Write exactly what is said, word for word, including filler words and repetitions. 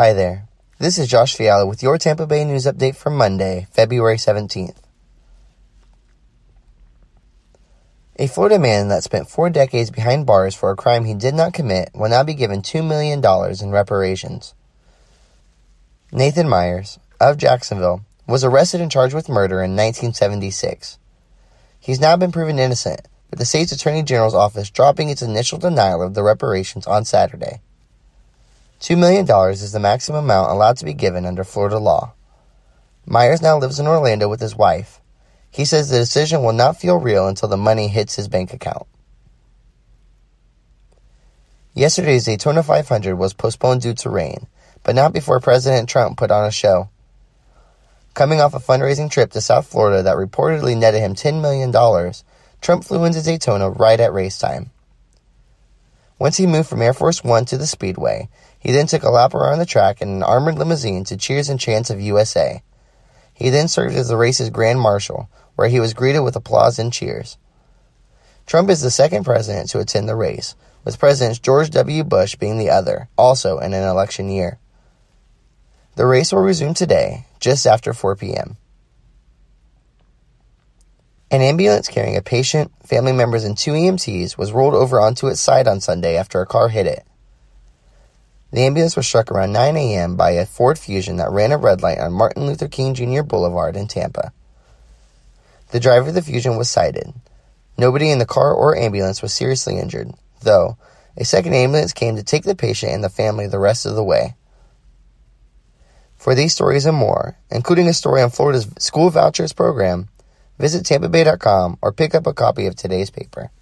Hi there, this is Josh Fiala with your Tampa Bay News Update for Monday, February seventeenth. A Florida man that spent four decades behind bars for a crime he did not commit will now be given two million dollars in reparations. Nathan Myers, of Jacksonville, was arrested and charged with murder in nineteen seventy-six. He's now been proven innocent, with the state's attorney general's office dropping its initial denial of the reparations on Saturday. two million dollars is the maximum amount allowed to be given under Florida law. Myers now lives in Orlando with his wife. He says the decision will not feel real until the money hits his bank account. Yesterday's Daytona five hundred was postponed due to rain, but not before President Trump put on a show. Coming off a fundraising trip to South Florida that reportedly netted him ten million dollars, Trump flew into Daytona right at race time. Once he moved from Air Force One to the Speedway, he then took a lap around the track in an armored limousine to cheers and chants of U S A. He then served as the race's grand marshal, where he was greeted with applause and cheers. Trump is the second president to attend the race, with Presidents George W. Bush being the other, also in an election year. The race will resume today, just after four p.m. An ambulance carrying a patient, family members, and two E M Ts was rolled over onto its side on Sunday after a car hit it. The ambulance was struck around nine a.m. by a Ford Fusion that ran a red light on Martin Luther King Junior Boulevard in Tampa. The driver of the Fusion was cited. Nobody in the car or ambulance was seriously injured, though a second ambulance came to take the patient and the family the rest of the way. For these stories and more, including a story on Florida's school vouchers program, visit tampa bay dot com or pick up a copy of today's paper.